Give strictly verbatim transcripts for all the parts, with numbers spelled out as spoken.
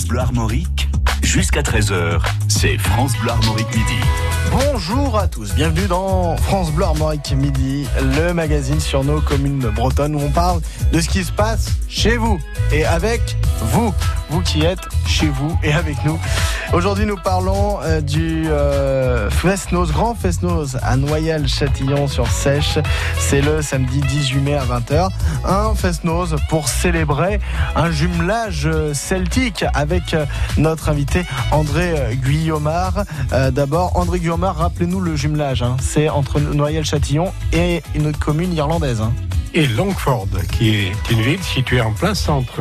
France Bleu Armorique, jusqu'à treize heures, c'est France Bleu Armorique Midi. Bonjour à tous, bienvenue dans France Bleu Armorique Midi, le magazine sur nos communes bretonnes où on parle de ce qui se passe chez vous et avec vous, vous qui êtes chez vous et avec nous. Aujourd'hui nous parlons euh, du euh, Festnoz, Grand Festnoz à Noyal-Châtillon-sur-Seiche. C'est le samedi dix-huit mai à vingt heures. Un Festnoz pour célébrer un jumelage celtique avec euh, notre invité André Guyomard. Euh, d'abord André Guyomard, rappelez-nous le jumelage, hein. C'est entre Noyal-Châtillon et une autre commune irlandaise. Hein. Et Longford, qui est une ville située en plein centre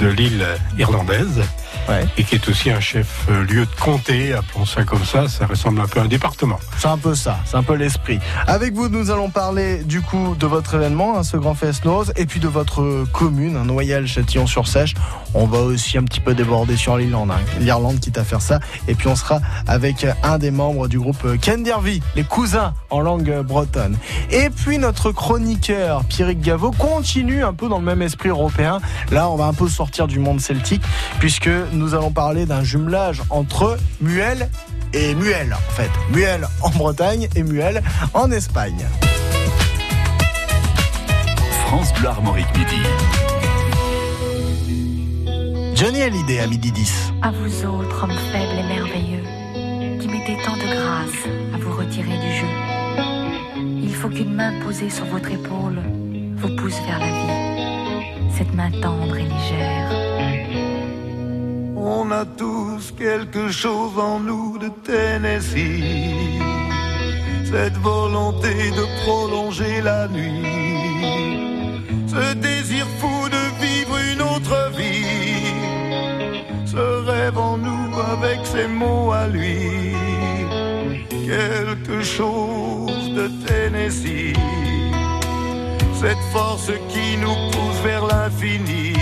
de l'île irlandaise, ouais. Et qui est aussi un chef-lieu de comté, appelons ça comme ça, ça ressemble un peu à un département. C'est un peu ça, c'est un peu l'esprit. Avec vous, nous allons parler du coup de votre événement, hein, ce Grand Festnoz, et puis de votre commune, hein, Noyal-Châtillon-sur-Seiche. On va aussi un petit peu déborder sur l'Irlande, hein, l'Irlande quitte à faire ça, et puis on sera avec un des membres du groupe Kendirvi, les cousins en langue bretonne. Et puis notre chroniqueur, Pierre Eric Gaveau, continue un peu dans le même esprit européen. Là, on va un peu sortir du monde celtique puisque nous allons parler d'un jumelage entre Muel et Muel, en fait. Muel en Bretagne et Muel en Espagne. France Bleu Armorique Midi. Johnny Hallyday à midi dix. À vous autres, hommes faibles et merveilleux, qui mettez tant de grâce à vous retirer du jeu. Il faut qu'une main posée sur votre épaule vous pousse vers la vie, cette main tendre et légère. On a tous quelque chose en nous de Tennessee, cette volonté de prolonger la nuit, ce désir fou de vivre une autre vie, ce rêve en nous avec ses mots à lui, quelque chose de Tennessee. Cette force qui nous pousse vers l'infini.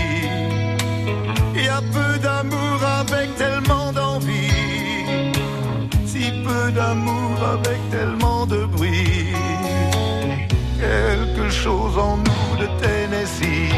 Il y a peu d'amour avec tellement d'envie, si peu d'amour avec tellement de bruit. Quelque chose en nous de Tennessee.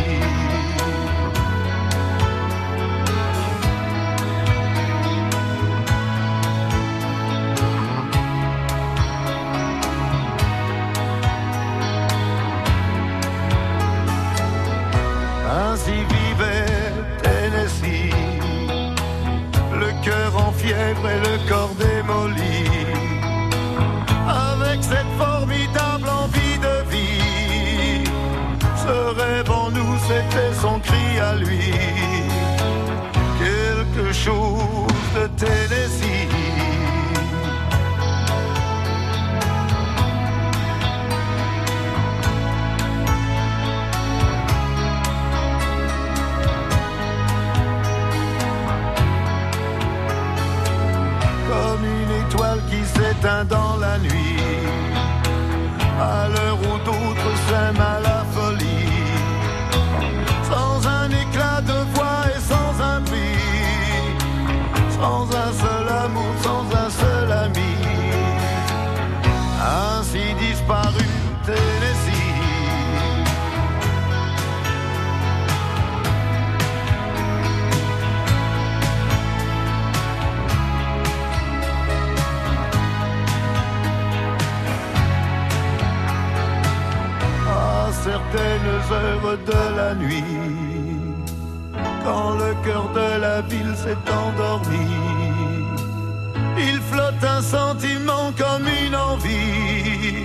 Fièvre et le corps démoli, avec cette formidable envie de vie, ce rêve en nous c'était son cri à lui, quelque chose de Tennessee. Qui s'éteint dans la nuit, à l'heure où d'autres s'aiment à la folie, sans un éclat de voix et sans un prix, sans un seul amour, sans un seul ami, ainsi disparu Tennessee. Certaines heures de la nuit, quand le cœur de la ville s'est endormi, il flotte un sentiment comme une envie,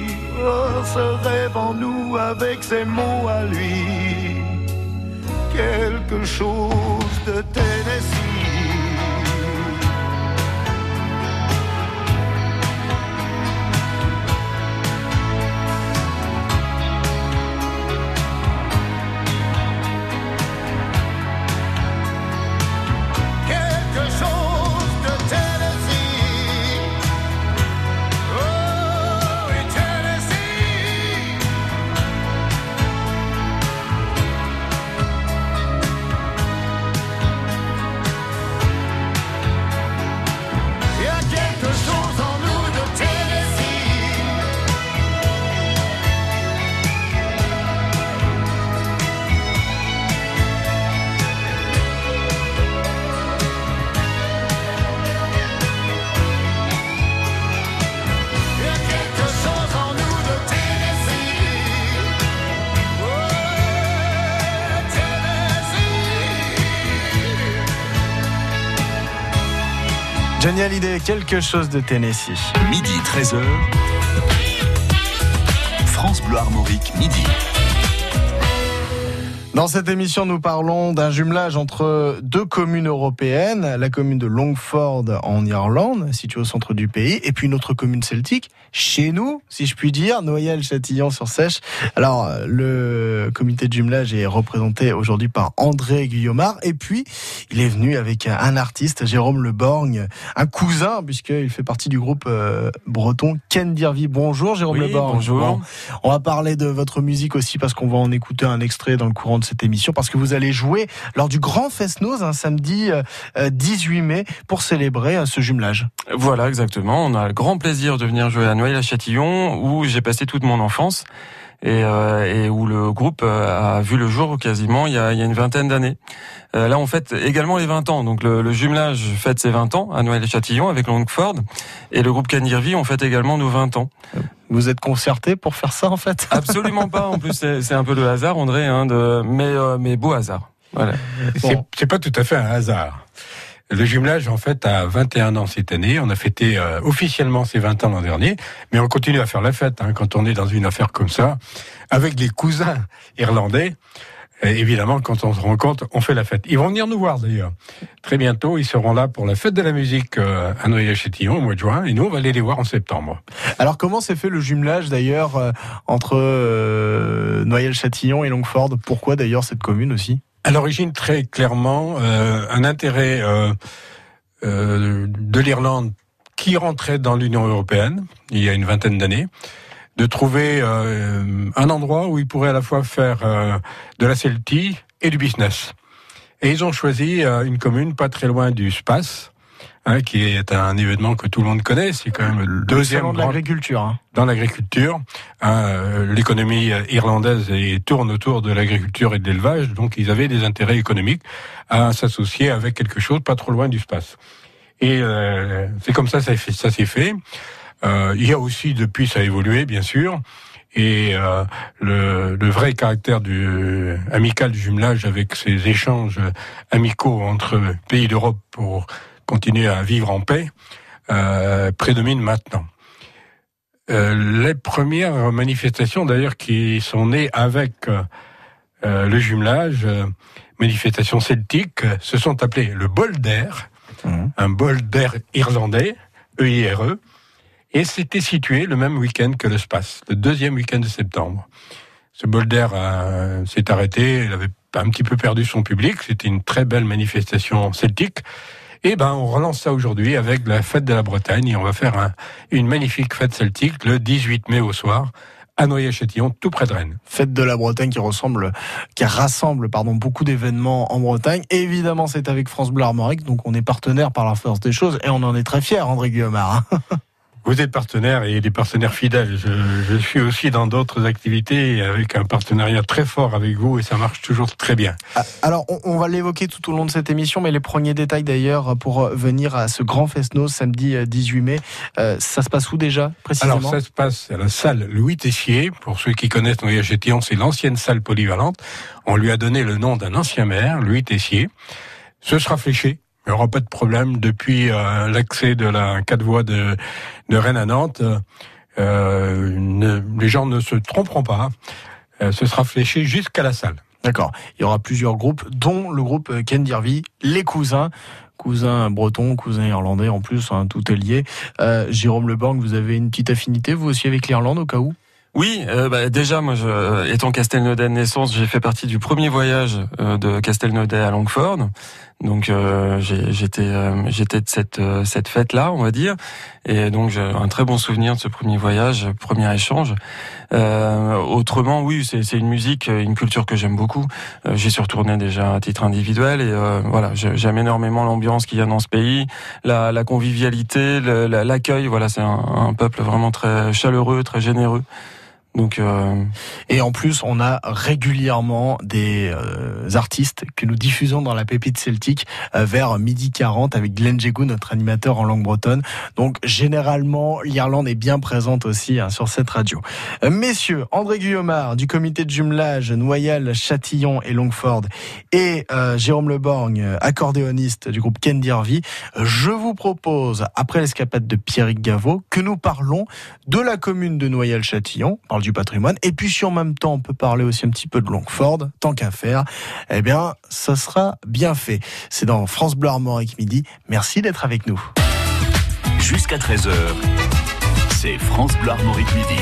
oh, ce rêve en nous avec ses mots à lui, quelque chose de Tennessee. Johnny Hallyday, quelque chose de Tennessee. midi treize heures, France Bleu Armorique, midi. Dans cette émission, nous parlons d'un jumelage entre deux communes européennes, la commune de Longford en Irlande, située au centre du pays, et puis une autre commune celtique, chez nous, si je puis dire, Noyal-Châtillon-sur-Seiche. Alors, le comité de jumelage est représenté aujourd'hui par André Guyomard, et puis il est venu avec un artiste, Jérôme Le Borgne, un cousin, puisqu'il fait partie du groupe euh, breton Kendirvi. Bonjour Jérôme oui, Le Borgne. Bonjour. Bon, on va parler de votre musique aussi, parce qu'on va en écouter un extrait dans le courant de cette émission, parce que vous allez jouer lors du Grand Fest-Noz, un samedi dix-huit mai, pour célébrer ce jumelage. Voilà, exactement. On a le grand plaisir de venir jouer à Noyal-Châtillon, où j'ai passé toute mon enfance, et, euh, et où le groupe a vu le jour quasiment il y a, il y a une vingtaine d'années. Euh, là, on fête également les vingt ans. Donc le, le jumelage fête ses vingt ans à Noyal-Châtillon avec Longford, et le groupe Kendirvi, on fête également nos vingt ans. Yep. Vous êtes concerté pour faire ça en fait ? Absolument pas, en plus c'est, c'est un peu le hasard André, hein, de, mais, euh, mais beau hasard. Voilà. Bon. C'est, c'est pas tout à fait un hasard. Le jumelage en fait a vingt et un ans cette année, on a fêté euh, officiellement ses vingt ans l'an dernier, mais on continue à faire la fête hein, quand on est dans une affaire comme ça, avec des cousins irlandais. Et évidemment, quand on se rencontre, on fait la fête. Ils vont venir nous voir d'ailleurs. Très bientôt, ils seront là pour la fête de la musique à Noyal-Châtillon au mois de juin. Et nous, on va aller les voir en septembre. Alors, comment s'est fait le jumelage d'ailleurs entre euh, Noyal-Châtillon et Longford ? Pourquoi d'ailleurs cette commune aussi ? À l'origine, très clairement, euh, un intérêt euh, euh, de l'Irlande qui rentrait dans l'Union européenne il y a une vingtaine d'années, de trouver euh, un endroit où ils pourraient à la fois faire euh, de la celtie et du business. Et ils ont choisi euh, une commune pas très loin du Space, hein, qui est un événement que tout le monde connaît, c'est quand même le deuxième grand... de l'agriculture. Hein. Dans l'agriculture, hein, l'économie irlandaise tourne autour de l'agriculture et de l'élevage, donc ils avaient des intérêts économiques à s'associer avec quelque chose pas trop loin du Space. Et euh, c'est comme ça ça, ça s'est fait. Euh, il y a aussi, depuis, ça a évolué, bien sûr, et euh, le, le vrai caractère du, euh, amical du jumelage avec ces échanges amicaux entre pays d'Europe pour continuer à vivre en paix, euh, prédomine maintenant. Euh, les premières manifestations, d'ailleurs, qui sont nées avec euh, le jumelage, euh, manifestations celtiques, se sont appelées le bol d'air, mmh. un bol d'air irlandais, E I R E, et c'était situé le même week-end que le Space, le deuxième week-end de septembre. Ce bol d'air euh, s'est arrêté, il avait un petit peu perdu son public, c'était une très belle manifestation celtique. Et ben, on relance ça aujourd'hui avec la fête de la Bretagne, et on va faire un, une magnifique fête celtique le dix-huit mai au soir, à Noyal-Châtillon, tout près de Rennes. Fête de la Bretagne qui ressemble, qui rassemble, pardon, beaucoup d'événements en Bretagne. Évidemment, c'est avec France Bleu Armorique, donc on est partenaire par la force des choses, et on en est très fiers, André Guyomard. Vous êtes partenaire et des partenaires fidèles. Je, je suis aussi dans d'autres activités avec un partenariat très fort avec vous et ça marche toujours très bien. Alors, on, on va l'évoquer tout au long de cette émission, mais les premiers détails d'ailleurs pour venir à ce grand Fest-Noz samedi dix-huit mai, euh, ça se passe où déjà précisément ? Alors, ça se passe à la salle Louis Tessier. Pour ceux qui connaissent Noyal-Châtillon, c'est l'ancienne salle polyvalente. On lui a donné le nom d'un ancien maire, Louis Tessier. Ce sera fléché. Il n'y aura pas de problème depuis euh, l'accès de la quatre voies de, de Rennes à Nantes. Euh, ne, les gens ne se tromperont pas. Euh, ce sera fléché jusqu'à la salle. D'accord. Il y aura plusieurs groupes, dont le groupe Kendirvi, les cousins. Cousins bretons, cousins irlandais en plus, hein, tout est lié. Euh, Jérôme Le Borgne, vous avez une petite affinité, vous aussi, avec l'Irlande, au cas où ? Oui, euh, bah, déjà, moi, je, euh, étant Castelnaudais de naissance, j'ai fait partie du premier voyage euh, de Castelnaudais à Longford. Donc euh, j'ai, j'étais euh, j'étais de cette euh, cette fête là, on va dire, et donc j'ai un très bon souvenir de ce premier voyage, premier échange. Euh, autrement, oui, c'est c'est une musique, une culture que j'aime beaucoup. Euh, j'y suis retourné déjà à titre individuel et euh, voilà, j'aime énormément l'ambiance qu'il y a dans ce pays, la la convivialité, le, la, l'accueil. Voilà, c'est un, un peuple vraiment très chaleureux, très généreux. Donc, euh... Et en plus, on a régulièrement des euh, artistes que nous diffusons dans la pépite celtique euh, vers midi quarante avec Glenn Jégou, notre animateur en langue bretonne. Donc généralement, l'Irlande est bien présente aussi hein, sur cette radio. Euh, messieurs, André Guyomard du comité de jumelage Noyal-Châtillon et Longford et euh, Jérôme Le Borgne, accordéoniste du groupe Kendirvi, je vous propose, après l'escapade de Pierrick Gaveau, que nous parlons de la commune de Noyal-Châtillon, on parle du patrimoine, et puis si en même temps on peut parler aussi un petit peu de Longford, tant qu'à faire, eh bien ça sera bien fait. C'est dans France Bleu Armorique Midi, merci d'être avec nous. Jusqu'à treize heures, c'est France Bleu Armorique Midi.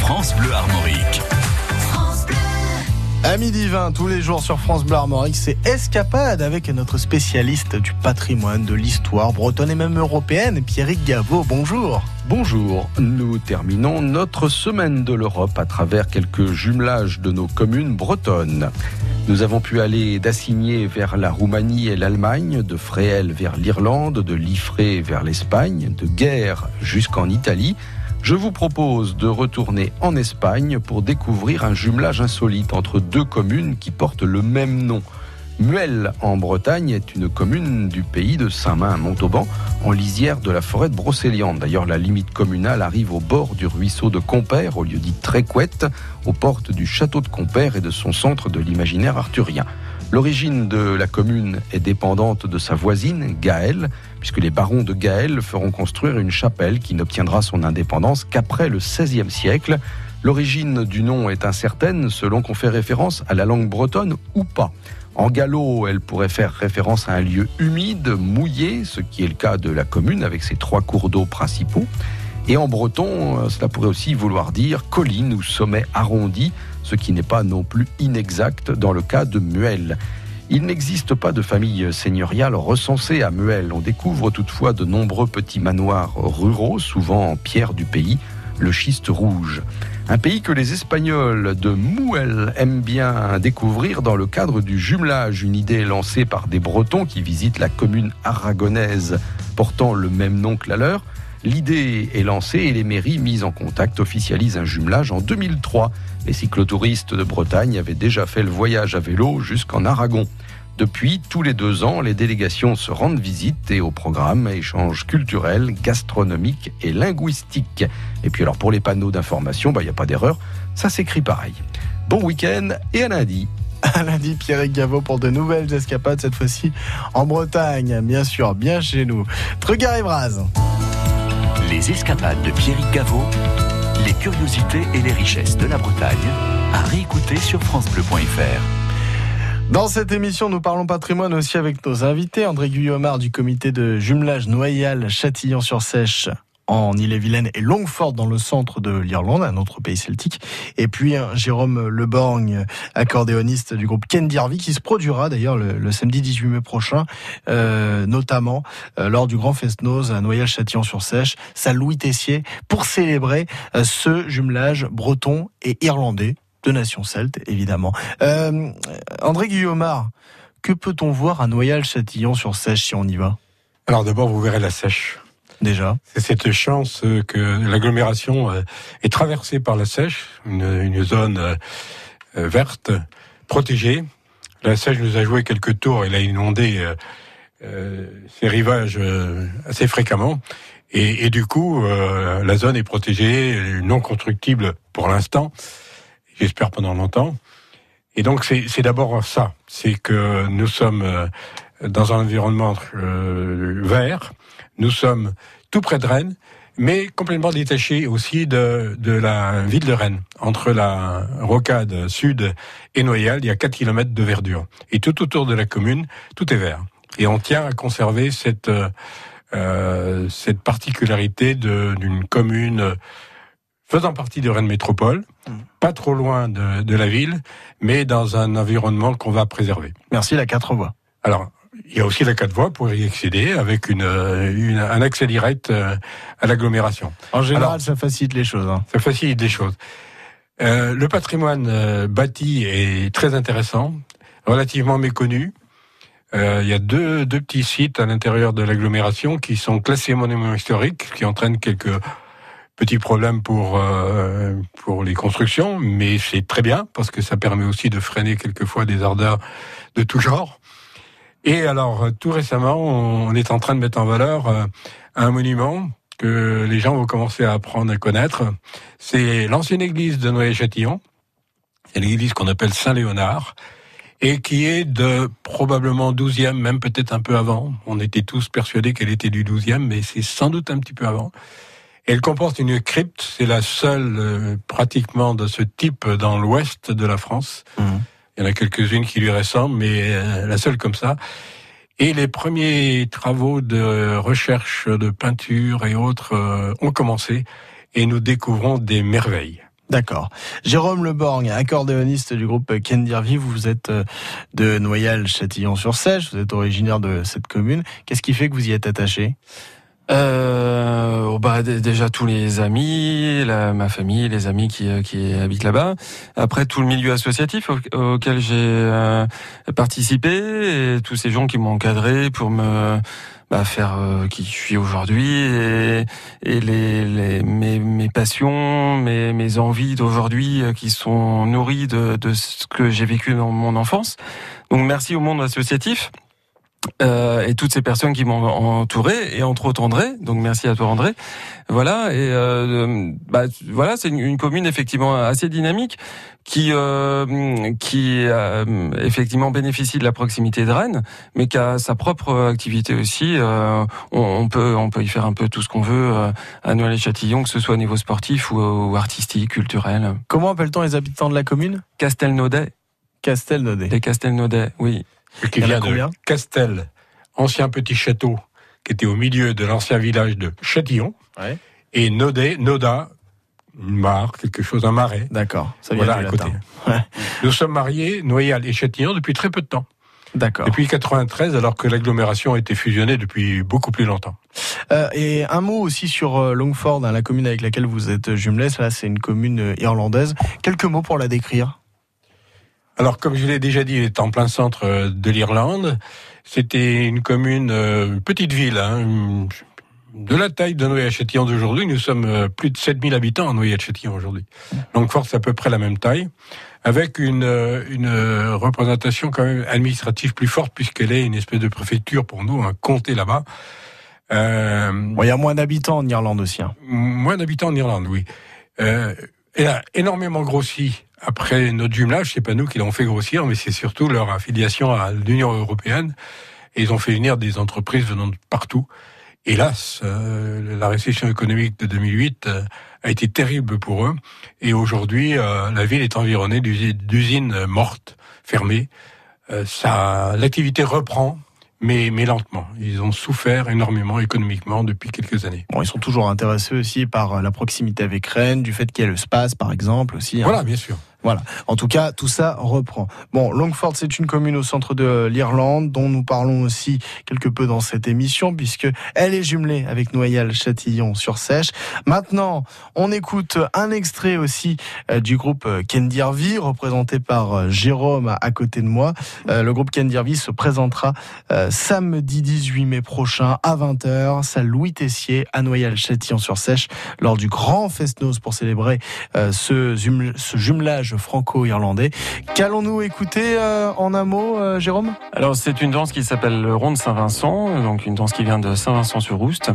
France Bleu Armorique. À midi vingt, tous les jours sur France Bleu Armorique, c'est Escapade avec notre spécialiste du patrimoine, de l'histoire bretonne et même européenne, Pierrick Gaveau. Bonjour. Bonjour, nous terminons notre semaine de l'Europe à travers quelques jumelages de nos communes bretonnes. Nous avons pu aller d'Assigné vers la Roumanie et l'Allemagne, de Fréhel vers l'Irlande, de Liffré vers l'Espagne, de Guerre jusqu'en Italie. Je vous propose de retourner en Espagne pour découvrir un jumelage insolite entre deux communes qui portent le même nom. Muel, en Bretagne, est une commune du pays de Saint-Main-Montauban, en lisière de la forêt de Brocéliande. D'ailleurs, la limite communale arrive au bord du ruisseau de Compère, au lieu dit Trécouette, aux portes du château de Compère et de son centre de l'imaginaire arthurien. L'origine de la commune est dépendante de sa voisine, Gaëlle, puisque les barons de Gaëlle feront construire une chapelle qui n'obtiendra son indépendance qu'après le seizième siècle. L'origine du nom est incertaine selon qu'on fait référence à la langue bretonne ou pas. En gallo, elle pourrait faire référence à un lieu humide, mouillé, ce qui est le cas de la commune avec ses trois cours d'eau principaux. Et en breton, cela pourrait aussi vouloir dire colline ou sommet arrondi, ce qui n'est pas non plus inexact dans le cas de Muel. Il n'existe pas de famille seigneuriale recensée à Muel. On découvre toutefois de nombreux petits manoirs ruraux, souvent en pierre du pays, le schiste rouge. Un pays que les Espagnols de Muel aiment bien découvrir dans le cadre du jumelage, une idée lancée par des Bretons qui visitent la commune aragonaise portant le même nom que la leur. L'idée est lancée et les mairies mises en contact officialisent un jumelage en deux mille trois. Les cyclotouristes de Bretagne avaient déjà fait le voyage à vélo jusqu'en Aragon. Depuis, tous les deux ans, les délégations se rendent visite et au programme échanges culturels, gastronomiques et linguistiques. Et puis alors pour les panneaux d'information, bah, il n'y a pas d'erreur, ça s'écrit pareil. Bon week-end et à lundi. À lundi, Pierrick Gaveau pour de nouvelles escapades, cette fois-ci en Bretagne, bien sûr, bien chez nous. Trugar et Braz. Les escapades de Pierrick Gaveau, les curiosités et les richesses de la Bretagne, à réécouter sur francebleu point f r. Dans cette émission, nous parlons patrimoine aussi avec nos invités. André Guyomard du comité de jumelage Noyal-Châtillon-sur-Seiche en Ille-et-Vilaine et Longford dans le centre de l'Irlande, un autre pays celtique. Et puis Jérôme Le Borgne, accordéoniste du groupe Kendirvi, qui se produira d'ailleurs le, le samedi dix-huit mai prochain, euh, notamment euh, lors du Grand Fest-Noz à Noyal-Châtillon-sur-Seiche, salle Louis Tessier, pour célébrer euh, ce jumelage breton et irlandais. De nation celte, évidemment. Euh, André Guyomard, que peut-on voir à Noyal-Châtillon-sur-Seiche si on y va ? Alors d'abord, vous verrez la Seiche. Déjà. C'est cette chance que l'agglomération est traversée par la Seiche, une, une zone verte, protégée. La Seiche nous a joué quelques tours, elle a inondé euh, ses rivages assez fréquemment. Et, et du coup, euh, la zone est protégée, non constructible pour l'instant. J'espère pendant longtemps. Et donc c'est, c'est d'abord ça, c'est que nous sommes dans un environnement euh, vert, nous sommes tout près de Rennes, mais complètement détachés aussi de, de la ville de Rennes. Entre la Rocade Sud et Noyal, il y a quatre kilomètres de verdure. Et tout autour de la commune, tout est vert. Et on tient à conserver cette, euh, cette particularité de, d'une commune faisant partie de Rennes Métropole, pas trop loin de, de la ville, mais dans un environnement qu'on va préserver. Merci, la quatre voies. Alors, il y a aussi la quatre voies pour y accéder avec une, une, un accès direct à l'agglomération. En général, Alors, ça facilite les choses. Hein. Ça facilite les choses. Euh, le patrimoine euh, bâti est très intéressant, relativement méconnu. Euh, il y a deux, deux petits sites à l'intérieur de l'agglomération qui sont classés monuments historiques, ce qui entraîne quelques petits problèmes pour euh, pour les constructions, mais c'est très bien parce que ça permet aussi de freiner quelquefois des ardeurs de tout genre. Et alors, tout récemment, on est en train de mettre en valeur euh, un monument que les gens vont commencer à apprendre à connaître. C'est l'ancienne église de Noyal-Châtillon. C'est l'église qu'on appelle Saint-Léonard et qui est de probablement douzième, même peut-être un peu avant. On était tous persuadés qu'elle était du douzième, mais c'est sans doute un petit peu avant. Elle comporte une crypte, c'est la seule euh, pratiquement de ce type dans l'ouest de la France. Mmh. Il y en a quelques-unes qui lui ressemblent, mais euh, la seule comme ça. Et les premiers travaux de recherche de peinture et autres euh, ont commencé et nous découvrons des merveilles. D'accord. Jérôme Le Borgne, accordéoniste du groupe Kendirvi, vous êtes de Noyal-Châtillon-sur-Seiche, vous êtes originaire de cette commune. Qu'est-ce qui fait que vous y êtes attaché ? Euh, bah, d- déjà tous les amis, la, ma famille, les amis qui, qui habitent là-bas. Après tout le milieu associatif au, auquel j'ai euh, participé et tous ces gens qui m'ont encadré pour me bah, faire euh, qui je suis aujourd'hui et, et les, les mes, mes passions, mes, mes envies d'aujourd'hui euh, qui sont nourries de, de ce que j'ai vécu dans mon enfance. Donc merci au monde associatif. Euh, et toutes ces personnes qui m'ont entouré et entre autres André, donc merci à toi André. Voilà et euh, bah, voilà c'est une, une commune effectivement assez dynamique qui euh, qui euh, effectivement bénéficie de la proximité de Rennes, mais qui a sa propre activité aussi. Euh, on, on peut on peut y faire un peu tout ce qu'on veut euh, à Noyal-Châtillon, que ce soit au niveau sportif ou, ou artistique, culturel. Comment appelle-t-on les habitants de la commune ? Castelnaudais. Castelnaudais. Des Castelnaudais, oui. Qui vient de Castel, ancien petit château qui était au milieu de l'ancien village de Châtillon, ouais. Et Nodé, Noda, une mare, quelque chose, un marais. D'accord, ça vient voilà, du latin. Ouais. Nous sommes mariés, Noyal et Châtillon, depuis très peu de temps. D'accord. Depuis quatre-vingt-treize, alors que l'agglomération a été fusionnée depuis beaucoup plus longtemps. Euh, et un mot aussi sur Longford, hein, la commune avec laquelle vous êtes jumelés, là, c'est une commune irlandaise. Quelques mots pour la décrire ? Alors, comme je l'ai déjà dit, il est en plein centre de l'Irlande. C'était une commune, une petite ville, hein, de la taille de Noyal-Châtillon d'aujourd'hui. Nous sommes plus de sept mille habitants à Noyal-Châtillon aujourd'hui. Donc, force à peu près la même taille, avec une, une représentation quand même administrative plus forte, puisqu'elle est une espèce de préfecture pour nous, un comté là-bas. Euh, bon, il y a moins d'habitants en Irlande aussi. Hein. Moins d'habitants en Irlande, oui. Euh, elle a énormément grossi. Après notre jumelage, c'est pas nous qui l'ont fait grossir, mais c'est surtout leur affiliation à l'Union européenne. Et ils ont fait venir des entreprises venant de partout. Hélas, euh, la récession économique de deux mille huit euh, a été terrible pour eux. Et aujourd'hui, euh, la ville est environnée d'usines mortes, fermées. Euh, ça, l'activité reprend. Mais, mais lentement. Ils ont souffert énormément économiquement depuis quelques années. Bon, ils sont toujours intéressés aussi par la proximité avec Rennes, du fait qu'il y ait le space, par exemple, aussi. Hein. Voilà, bien sûr. Voilà. En tout cas, tout ça reprend. Bon, Longford, c'est une commune au centre de l'Irlande, dont nous parlons aussi quelque peu dans cette émission, puisque elle est jumelée avec Noyal-Châtillon-sur-Seiche. Maintenant, on écoute un extrait aussi du groupe Kendirvi, représenté par Jérôme à côté de moi. Le groupe Kendirvi se présentera samedi dix-huit mai prochain à vingt heures, salle Louis Tessier à Noyal-Châtillon-sur-Seiche, lors du grand Festnos pour célébrer euh, ce, zumel, ce jumelage franco-irlandais. Qu'allons-nous écouter euh, en un mot, euh, Jérôme ? Alors, c'est une danse qui s'appelle le Rond de Saint-Vincent, donc une danse qui vient de Saint-Vincent-sur-Oust.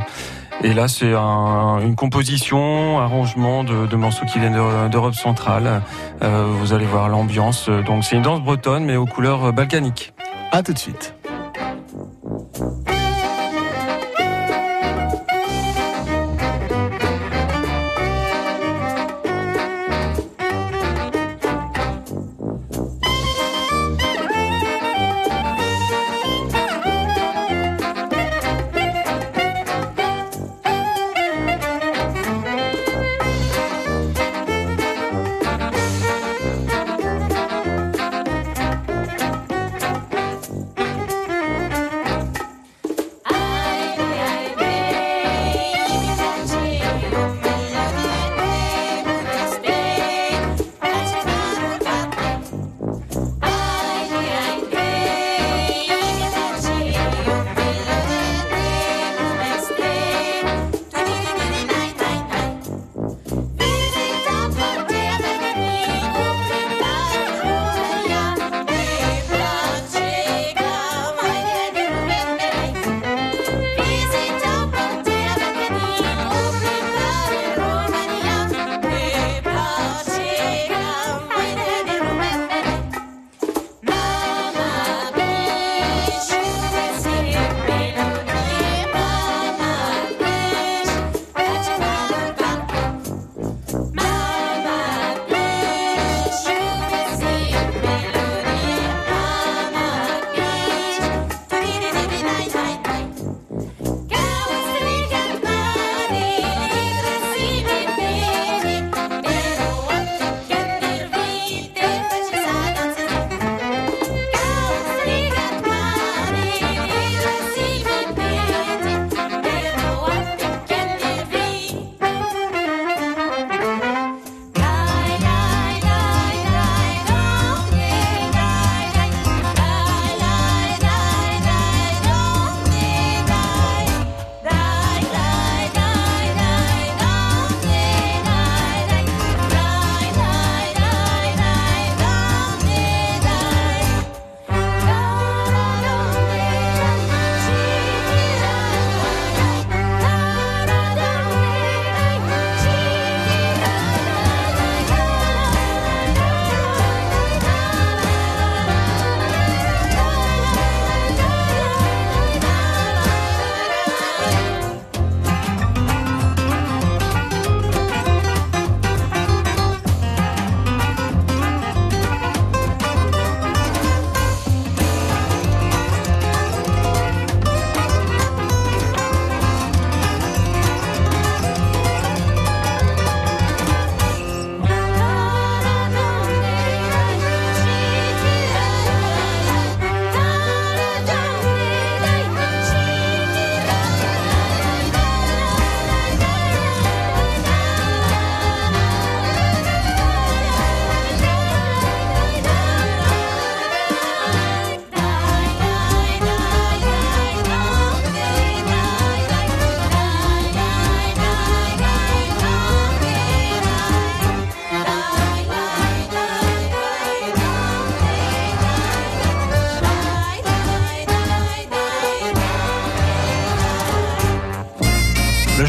Et là, c'est un, une composition, arrangement de, de morceaux qui viennent de, d'Europe centrale. Euh, vous allez voir l'ambiance. Donc, c'est une danse bretonne, mais aux couleurs balkaniques. À tout de suite. Thank you.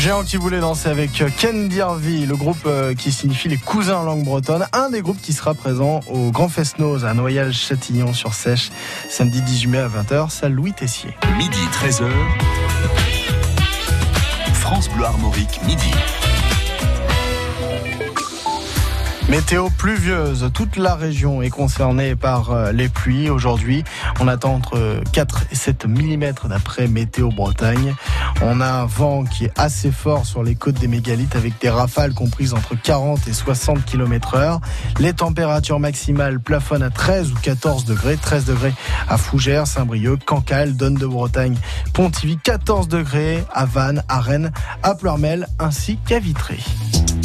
Jérôme qui voulait danser avec Kendirvi, le groupe qui signifie les cousins en langue bretonne, un des groupes qui sera présent au Grand Fest-Noz à Noyal-Châtillon-sur-Seiche, samedi dix-huit mai à vingt heures, salle Louis Tessier. Midi treize heures, France Bleu Armorique, midi. Météo pluvieuse, toute la région est concernée par les pluies. Aujourd'hui, on attend entre quatre et sept millimètres d'après Météo Bretagne. On a un vent qui est assez fort sur les côtes des mégalithes avec des rafales comprises entre quarante et soixante kilomètres heure. Les températures maximales plafonnent à treize ou quatorze degrés. treize degrés à Fougères, Saint-Brieuc, Cancale, Dol de Bretagne, Pontivy, quatorze degrés à Vannes, à Rennes, à Ploërmel ainsi qu'à Vitré.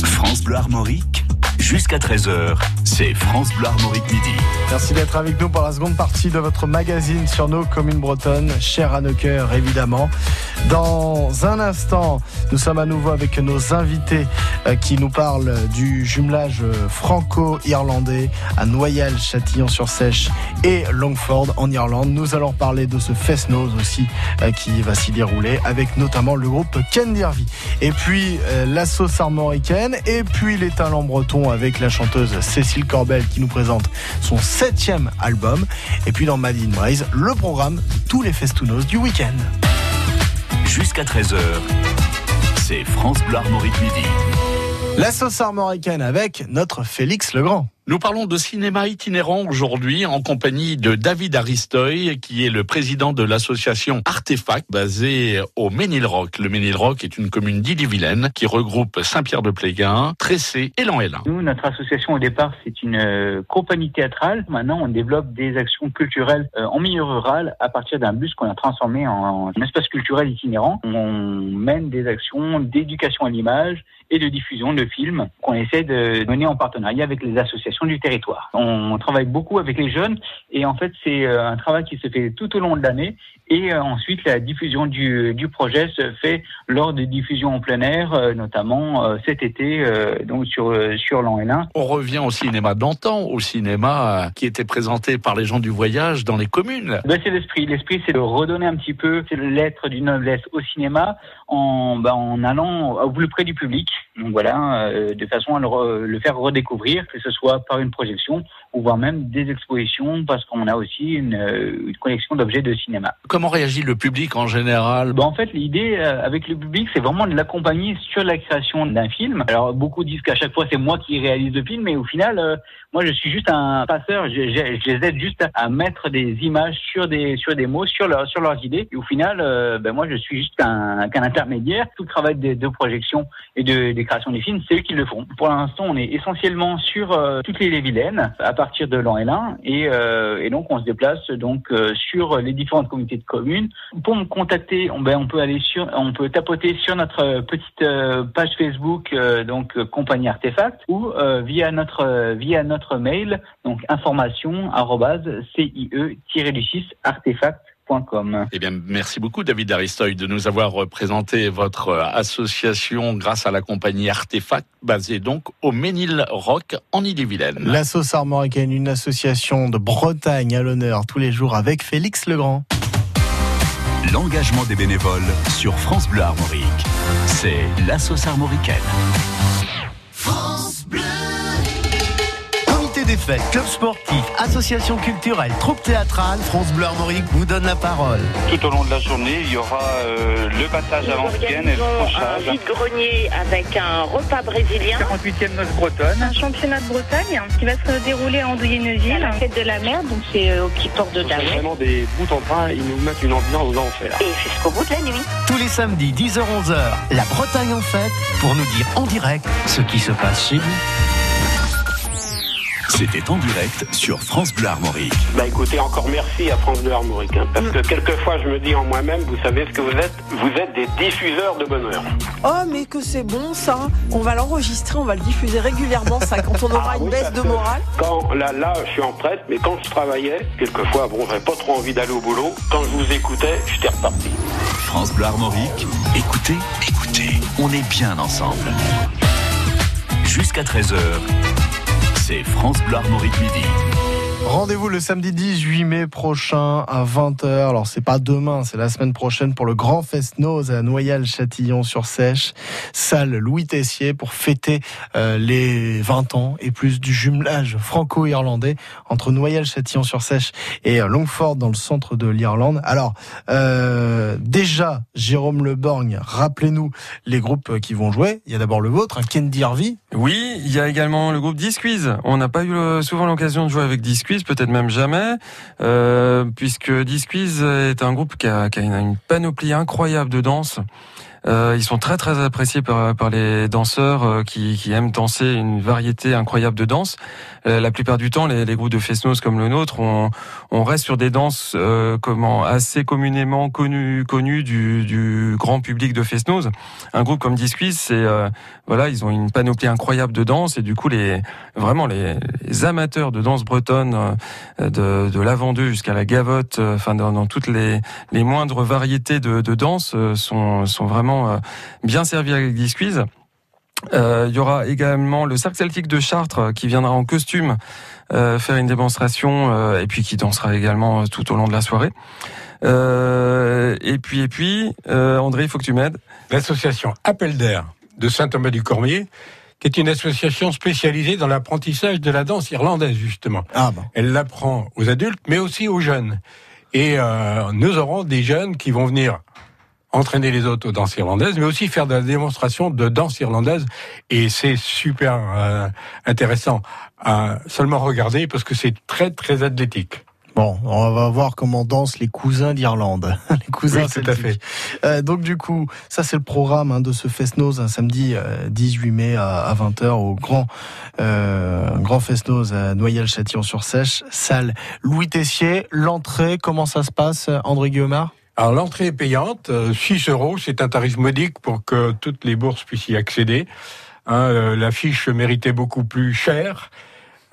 France Bleu Armorique. Jusqu'à treize heures, c'est France Bleu Armorique Midi. Merci d'être avec nous pour la seconde partie de votre magazine sur nos communes bretonnes, chères à nos cœurs évidemment. Dans un instant, nous sommes à nouveau avec nos invités qui nous parlent du jumelage franco-irlandais à Noyal-Châtillon-sur-Seiche et Longford en Irlande. Nous allons parler de ce Fest-Noz aussi qui va s'y dérouler avec notamment le groupe Kendirvi. Et puis la sauce armoricaine et puis les talents bretons avec la chanteuse Cécile Corbel qui nous présente son septième album. Et puis dans Mad in Braise, le programme de tous les Festounos du week-end. Jusqu'à treize heures, c'est France Bleu Armorique Midi. La sauce armoricaine avec notre Félix Le Grand. Nous parlons de cinéma itinérant aujourd'hui en compagnie de David Aristoy qui est le président de l'association Artefact basée au Ménil-Roc. Le Ménil-Roc est une commune d'Ille-et-Vilaine qui regroupe Saint-Pierre-de-Pléguin, Tressé et Lanhélin. Nous, notre association au départ, c'est une euh, compagnie théâtrale. Maintenant, on développe des actions culturelles euh, en milieu rural à partir d'un bus qu'on a transformé en, en espace culturel itinérant. On mène des actions d'éducation à l'image et de diffusion de films qu'on essaie de mener en partenariat avec les associations du territoire. On travaille beaucoup avec les jeunes et en fait c'est un travail qui se fait tout au long de l'année et ensuite la diffusion du, du projet se fait lors de diffusions en plein air, notamment cet été donc sur, sur Lanhélin. On revient au cinéma d'antan, au cinéma qui était présenté par les gens du voyage dans les communes. Ben, c'est l'esprit, l'esprit c'est de redonner un petit peu l'être d'une noblesse au cinéma en, ben, en allant au plus près du public. Donc voilà, de façon à le, le faire redécouvrir, que ce soit par une projection ou voire même des expositions parce qu'on a aussi une, une collection d'objets de cinéma. Comment réagit le public en général? Ben en fait, l'idée avec le public, c'est vraiment de l'accompagner sur la création d'un film. Alors, beaucoup disent qu'à chaque fois, c'est moi qui réalise le film, mais au final, euh, moi, je suis juste un passeur. J'aide juste à mettre des images sur des, sur des mots, sur, leur, sur leurs idées. Et au final, euh, ben moi, je suis juste un, qu'un intermédiaire. Tout le travail de, de projection et de, des créations des films, c'est eux qui le font. Pour l'instant, on est essentiellement sur euh, toutes les vilaines à partir de Lanhélin et, euh, et donc on se déplace donc euh, sur les différentes communautés de communes. Pour me contacter, on, ben, on peut aller sur, on peut tapoter sur notre petite euh, page Facebook euh, donc euh, Compagnie Artefact ou euh, via notre euh, via notre mail donc information arobase c i e tiret artefact. Eh bien, merci beaucoup David Aristoy de nous avoir présenté votre association grâce à la compagnie Artefact, basée donc au Ménil-Roc en Ille-et-Vilaine. La sauce armoricaine, une association de Bretagne à l'honneur tous les jours avec Félix Legrand. L'engagement des bénévoles sur France Bleu Armorique, c'est la sauce armoricaine. France Bleu. Des fêtes, clubs sportifs, associations culturelles, troupes théâtrales, France Bleu Armorique vous donne la parole. Tout au long de la journée, il y aura euh, le battage à l'ancienne et le franchage. Un vide-grenier avec un repas brésilien. quarante-huitième noce bretonne. Un championnat de Bretagne qui va se dérouler à Andouillé-Neuville. La fête de la mer, donc c'est euh, au petit port de Davet. Vraiment des bouts en train, ils nous mettent une ambiance aux enfers. Et jusqu'au bout de la nuit. Tous les samedis, dix heures onze heures, la Bretagne en fête pour nous dire en direct ce qui se passe chez vous. C'était en direct sur France Bleu Armorique. Bah écoutez, encore merci à France Bleu Armorique. Hein, parce que quelquefois, je me dis en moi-même, vous savez ce que vous êtes? Vous êtes des diffuseurs de bonheur. Oh, mais que c'est bon ça. On va l'enregistrer, on va le diffuser régulièrement, ça, quand on aura ah, une oui, baisse de morale. Quand, là, là, je suis en prête, mais quand je travaillais, quelquefois, bon, j'avais pas trop envie d'aller au boulot. Quand je vous écoutais, j'étais reparti. France Bleu Armorique, écoutez, écoutez, on est bien ensemble. Jusqu'à treize heures. C'est France Bleu Armorique Midi. Rendez-vous le samedi dix-huit mai prochain à vingt heures. Alors c'est pas demain, c'est la semaine prochaine pour le Grand Fest-Noz à Noyal-Châtillon-sur-Seiche, salle Louis Tessier, pour fêter euh, les vingt ans et plus du jumelage franco-irlandais entre Noyal-Châtillon-sur-Seiche et Longford dans le centre de l'Irlande. Alors euh, déjà Jérôme Le Borgne, rappelez-nous les groupes qui vont jouer. Il y a d'abord le vôtre, hein, Kendirvi. Oui, il y a également le groupe Diskwez. On n'a pas eu le, souvent l'occasion de jouer avec Diskwez, peut-être même jamais, euh, puisque Diskwez est un groupe qui a, qui a une, une panoplie incroyable de danse. Euh, ils sont très très appréciés par, par les danseurs euh, qui, qui aiment danser une variété incroyable de danses. Euh, la plupart du temps, les, les groupes de fest-noz comme le nôtre, on, on reste sur des danses euh, comment assez communément connues connues du, du grand public de fest-noz. Un groupe comme Diskwez, c'est euh, voilà, ils ont une panoplie incroyable de danses, et du coup les vraiment les, les amateurs de danse bretonne, euh, de, de l'avant-deux jusqu'à la gavotte, enfin euh, dans, dans toutes les, les moindres variétés de, de danse euh, sont sont vraiment bien servi avec Diskwez. Euh, il y aura également le Cercle celtique de Chartres qui viendra en costume euh, faire une démonstration euh, et puis qui dansera également tout au long de la soirée. Euh, et puis, et puis, euh, André, il faut que tu m'aides. L'association Appel d'air de Saint-Thomas du Cormier, qui est une association spécialisée dans l'apprentissage de la danse irlandaise, justement. Ah bon. Elle l'apprend aux adultes, mais aussi aux jeunes. Et euh, nous aurons des jeunes qui vont venir entraîner les autres aux danses irlandaises, mais aussi faire de la démonstration de danse irlandaise. Et c'est super euh, intéressant à seulement regarder, parce que c'est très, très athlétique. Bon, on va voir comment dansent les cousins d'Irlande. Les cousins, oui, c'est tout à fait. Euh, donc du coup, ça c'est le programme hein, de ce fest-noz, un samedi euh, dix-huit mai à, à vingt heures au grand euh, grand fest-noz à Noyal-Châtillon-sur-Seiche, salle Louis Tessier. L'entrée, comment ça se passe, André Guyomard ? Alors l'entrée est payante, six euros, c'est un tarif modique pour que toutes les bourses puissent y accéder. Hein, l'affiche méritait beaucoup plus cher,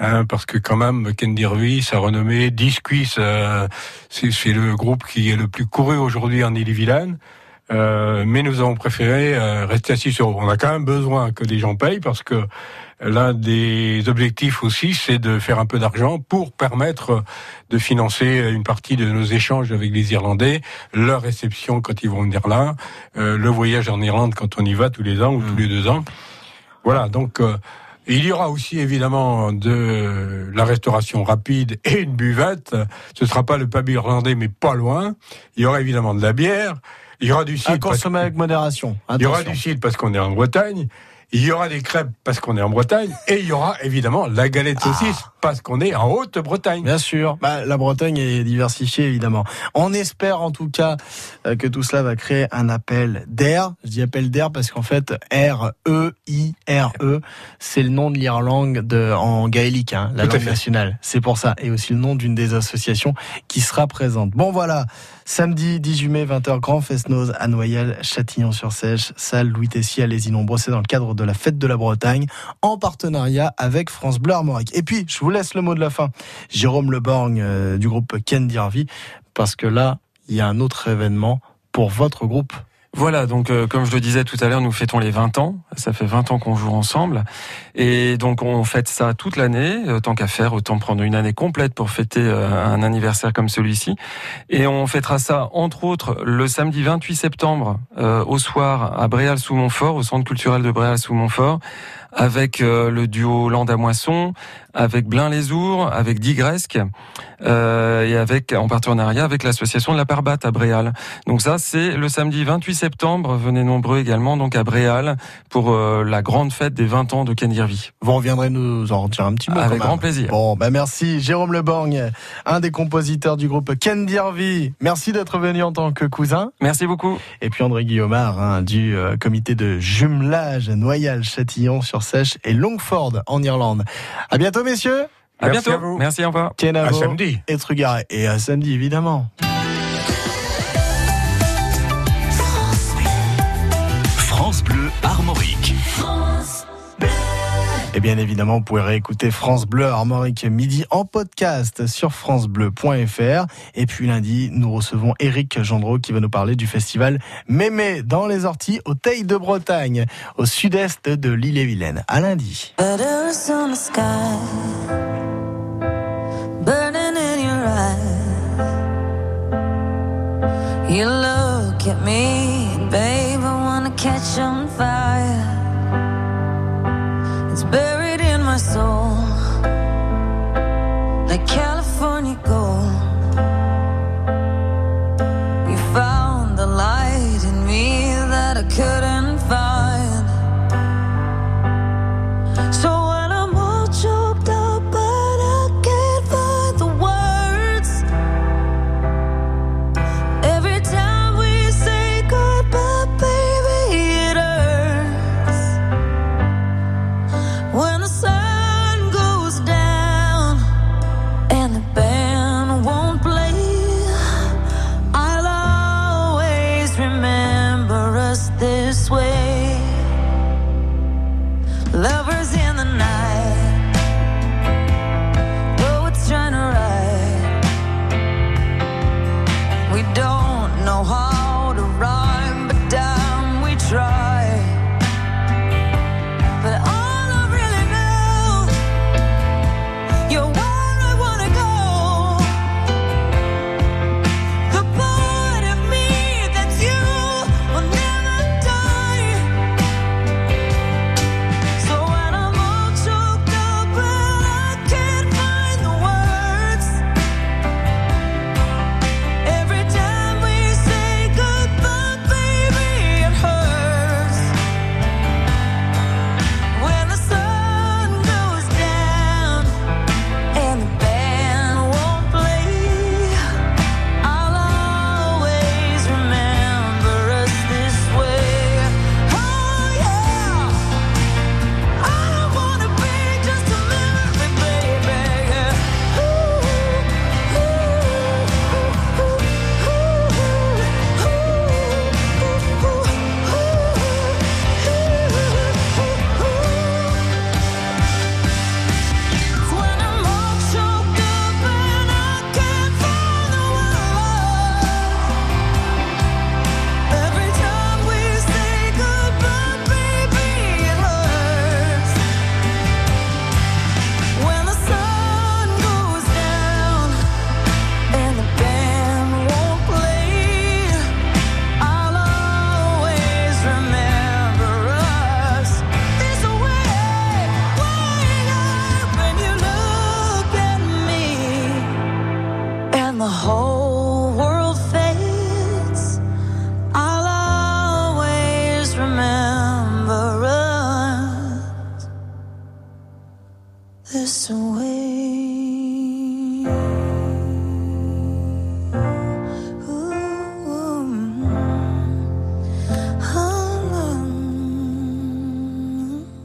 hein, parce que quand même Kendirvi, sa renommée, Diskwez, euh, c'est, c'est le groupe qui est le plus couru aujourd'hui en Ille-et-Vilaine. Euh, mais nous avons préféré euh, rester à six euros. On a quand même besoin que des gens payent, parce que l'un des objectifs aussi, c'est de faire un peu d'argent pour permettre de financer une partie de nos échanges avec les Irlandais, leur réception quand ils vont venir là, euh, le voyage en Irlande quand on y va tous les ans ou tous les deux ans. Voilà, donc euh, il y aura aussi évidemment de la restauration rapide et une buvette. Ce sera pas le pub irlandais, mais pas loin. Il y aura évidemment de la bière. Il y aura du cidre. À consommer avec modération. Attention. Il y aura du cidre parce qu'on est en Bretagne. Il y aura des crêpes parce qu'on est en Bretagne. Et il y aura évidemment la galette saucisse ah. parce qu'on est en Haute-Bretagne. Bien sûr. Bah, la Bretagne est diversifiée, évidemment. On espère en tout cas euh, que tout cela va créer un appel d'air. Je dis appel d'air parce qu'en fait, R E I R E, c'est le nom de l'Irlande de, en gaélique, hein, la tout langue nationale. C'est pour ça. Et aussi le nom d'une des associations qui sera présente. Bon, voilà. Samedi dix-huit mai, vingt heures, Grand Fest-Noz à Noyal-Châtillon-sur-Seiche, salle Louis Tessier, allez-y nombreux, c'est dans le cadre de la Fête de la Bretagne, en partenariat avec France Bleu Armorique. Et puis, je vous laisse le mot de la fin, Jérôme Le Borgne euh, du groupe Kendirvi, parce que là, il y a un autre événement pour votre groupe. Voilà, donc euh, comme je le disais tout à l'heure, nous fêtons les vingt ans, ça fait vingt ans qu'on joue ensemble, et donc on fête ça toute l'année, euh, tant qu'à faire, autant prendre une année complète pour fêter euh, un anniversaire comme celui-ci, et on fêtera ça entre autres le samedi vingt-huit septembre euh, au soir à Bréal-sous-Montfort, au centre culturel de Bréal-sous-Montfort, avec euh, le duo Land à Moisson, avec Blain-les-Ours, avec Digresque, euh, et avec, en partenariat avec l'association de la Parbatte à Bréal. Donc ça, c'est le samedi vingt-huit septembre. Venez nombreux également, donc, à Bréal pour euh, la grande fête des vingt ans de Kendirvi. Vous reviendrez nous en retirer un petit mot. Avec grand plaisir. Bon, ben, merci. Jérôme Le Borgne, un des compositeurs du groupe Kendirvi. Merci d'être venu en tant que cousin. Merci beaucoup. Et puis André Guyomard, hein, du euh, comité de jumelage Noyal-Châtillon-sur-Seiche et Longford en Irlande. À bientôt, messieurs. À Merci bientôt. À vous. Merci, au revoir. Kenavo, à samedi. Et Trugaret. Et à samedi, évidemment. France Bleu. France Bleu Armorique. France Bleu. Et bien évidemment, vous pouvez réécouter France Bleu Armorique midi en podcast sur francebleu point fr. Et puis lundi, nous recevons Eric Gendreau qui va nous parler du festival Mémé dans les orties au Teil de Bretagne, au sud-est de l'Ille-et-Vilaine. À lundi. at me, babe, I wanna catch on fire. It's buried in my soul, like California gold. You found the light in me that I couldn't find. So when I'm all choked up but I can't find the words, every time we say goodbye, baby, it hurts. When the sun goes down and the band won't play, I'll always remember us this way. Lovers in the night, though it's trying to ride. We don't know how to rhyme, but damn, we try. But all I really know, you're where I wanna go. The part of me that's you will never die. So when I'm all choked up and I can't find the words, every time we say goodbye, baby, it hurts. When the sun goes down and the band won't play, I'll always remember us this way. Oh yeah, I don't wanna be just a memory, baby. Ooh, ooh, ooh, ooh, ooh, ooh, ooh, ooh, ooh, ooh. When I'm all choked up and I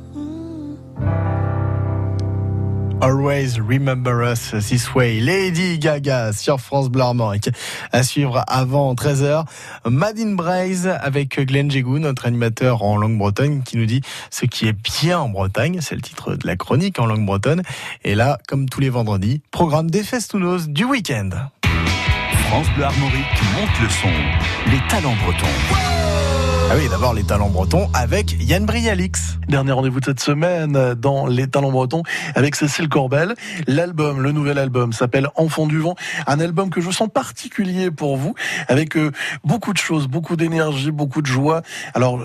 can't find the words, every time we say goodbye, baby, it hurts. When the sun goes down and the band won't play, I'll always remember us this way. Wake up when you look at me and the whole world fades, I'll always remember us this way. Always remember us this way. Lady Gaga sur France Bleu Armorique. À suivre avant treize heures. Madine Braise avec Glenn Jégou, notre animateur en langue bretonne, qui nous dit ce qui est bien en Bretagne. C'est le titre de la chronique en langue bretonne. Et là, comme tous les vendredis, programme des festounos du week-end. France Bleu Armorique monte le son. Les talents bretons. Ah oui, d'abord les talents bretons avec Yann Brialix. Dernier rendez-vous de cette semaine dans les talents bretons avec Cécile Corbel. L'album, le nouvel album s'appelle Enfant du Vent. Un album que je sens particulier pour vous, avec euh, beaucoup de choses, beaucoup d'énergie, beaucoup de joie. Alors,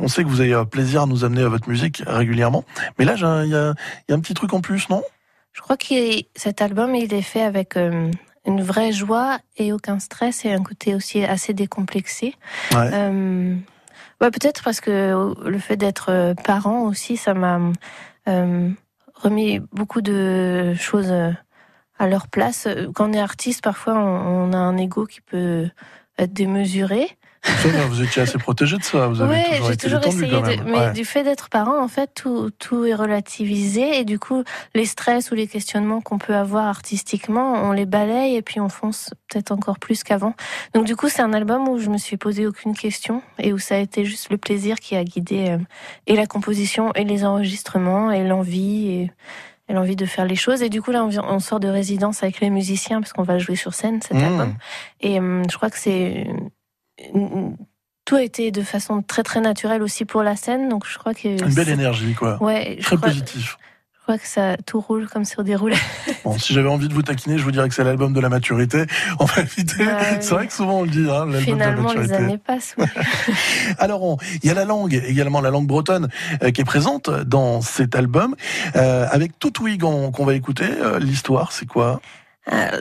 on sait que vous avez plaisir à nous amener à votre musique régulièrement. Mais là, il y, y a un petit truc en plus, non? Je crois que cet album, il est fait avec... Euh... une vraie joie et aucun stress et un côté aussi assez décomplexé. Ouais. Euh, ouais, peut-être parce que le fait d'être parent aussi, ça m'a euh, remis beaucoup de choses à leur place. Quand on est artiste, parfois, on, on a un ego qui peut être démesuré. Vous étiez assez protégé de ça. Vous avez ouais, toujours j'ai été toujours détendu essayé quand même. De, mais ouais. Du fait d'être parent, en fait, tout, tout est relativisé et du coup, les stress ou les questionnements qu'on peut avoir artistiquement, on les balaye et puis on fonce peut-être encore plus qu'avant. Donc du coup, c'est un album où je me suis posé aucune question et où ça a été juste le plaisir qui a guidé euh, et la composition et les enregistrements et l'envie et, et l'envie de faire les choses. Et du coup, là, on, on sort de résidence avec les musiciens parce qu'on va jouer sur scène cet mmh. album. Et euh, je crois que c'est tout a été de façon très très naturelle aussi pour la scène, donc je crois que une belle énergie quoi. Ouais, très crois... positif. Je crois que ça tout roule comme sur des roulettes. Bon, si j'avais envie de vous taquiner, je vous dirais que c'est l'album de la maturité. En réalité, bah, c'est oui. vrai que souvent on le dit, hein, l'album Finalement, de la maturité. Les années passent. Oui. Alors, il y a la langue, également la langue bretonne, euh, qui est présente dans cet album. Euh, avec Toutouig qu'on va écouter, euh, l'histoire, c'est quoi ?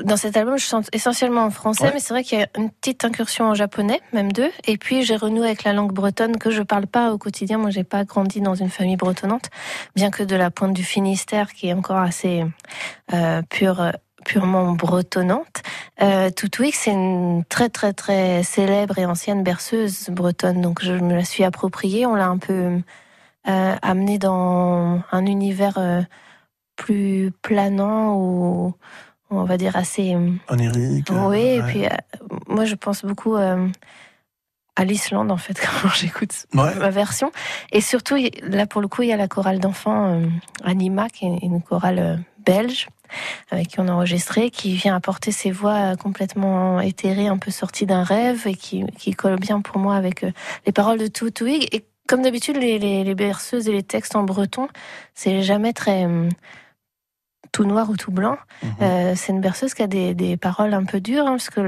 Dans cet album, je chante essentiellement en français, ouais. mais c'est vrai qu'il y a une petite incursion en japonais, même deux. Et puis, j'ai renoué avec la langue bretonne que je parle pas au quotidien. Moi, j'ai pas grandi dans une famille bretonnante, bien que de la pointe du Finistère, qui est encore assez euh, pure, purement bretonnante. Euh, Toutouig, c'est une très très très célèbre et ancienne berceuse bretonne, donc je me la suis appropriée. On l'a un peu euh, amenée dans un univers euh, plus planant ou on va dire assez onirique. Oui, ouais. Et puis euh, moi je pense beaucoup euh, à l'Islande en fait quand j'écoute ouais. ma version. Et surtout là pour le coup il y a la chorale d'enfants euh, Anima qui est une chorale euh, belge avec qui on a enregistré, qui vient apporter ses voix complètement éthérées, un peu sorties d'un rêve et qui, qui colle bien pour moi avec euh, les paroles de Toutouig. Et comme d'habitude les, les, les berceuses et les textes en breton c'est jamais très... Euh, tout noir ou tout blanc, mmh. euh, c'est une berceuse qui a des, des paroles un peu dures, hein, parce que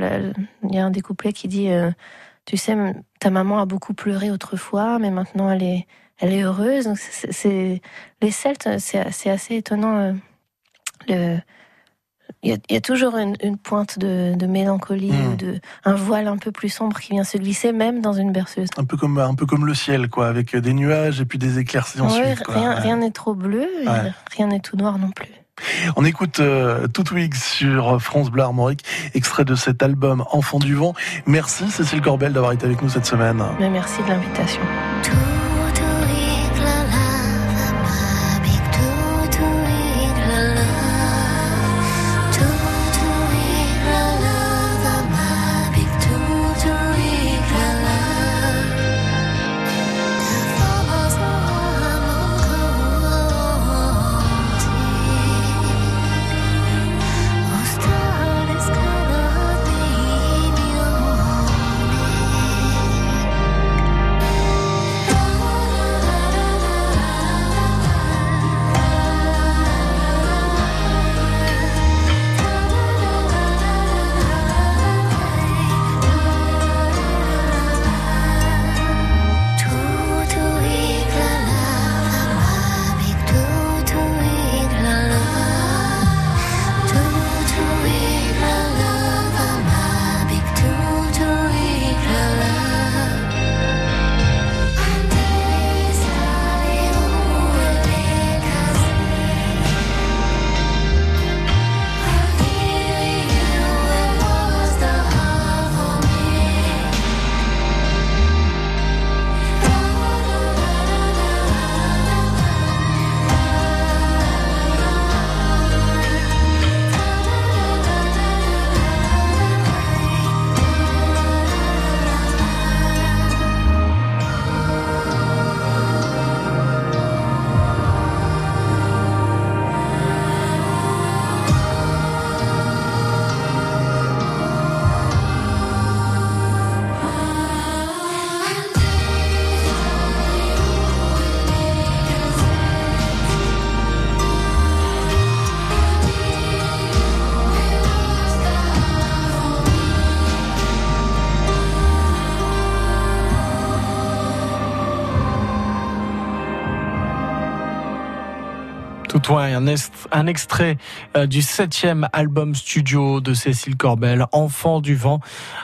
il y a un des couplets qui dit euh, « Tu sais, ta maman a beaucoup pleuré autrefois, mais maintenant elle est, elle est heureuse. » Donc c'est, c'est, les Celtes, c'est, c'est assez étonnant. Euh, le, il y a, y a toujours une, une pointe de, de mélancolie, mmh. ou de, un voile un peu plus sombre qui vient se glisser, même dans une berceuse. Un peu comme, un peu comme le ciel, quoi, avec des nuages et puis des éclaircies ensuite. Ouais, quoi. Rien, ouais. rien n'est trop bleu, ouais. rien n'est tout noir non plus. On écoute euh, Toutouig sur France Bleu Armorique, extrait de cet album Enfant du Vent. Merci Cécile Corbel d'avoir été avec nous cette semaine. Mais merci de l'invitation. Un, est, un extrait euh, du septième album studio de Cécile Corbel, Enfant du Vent,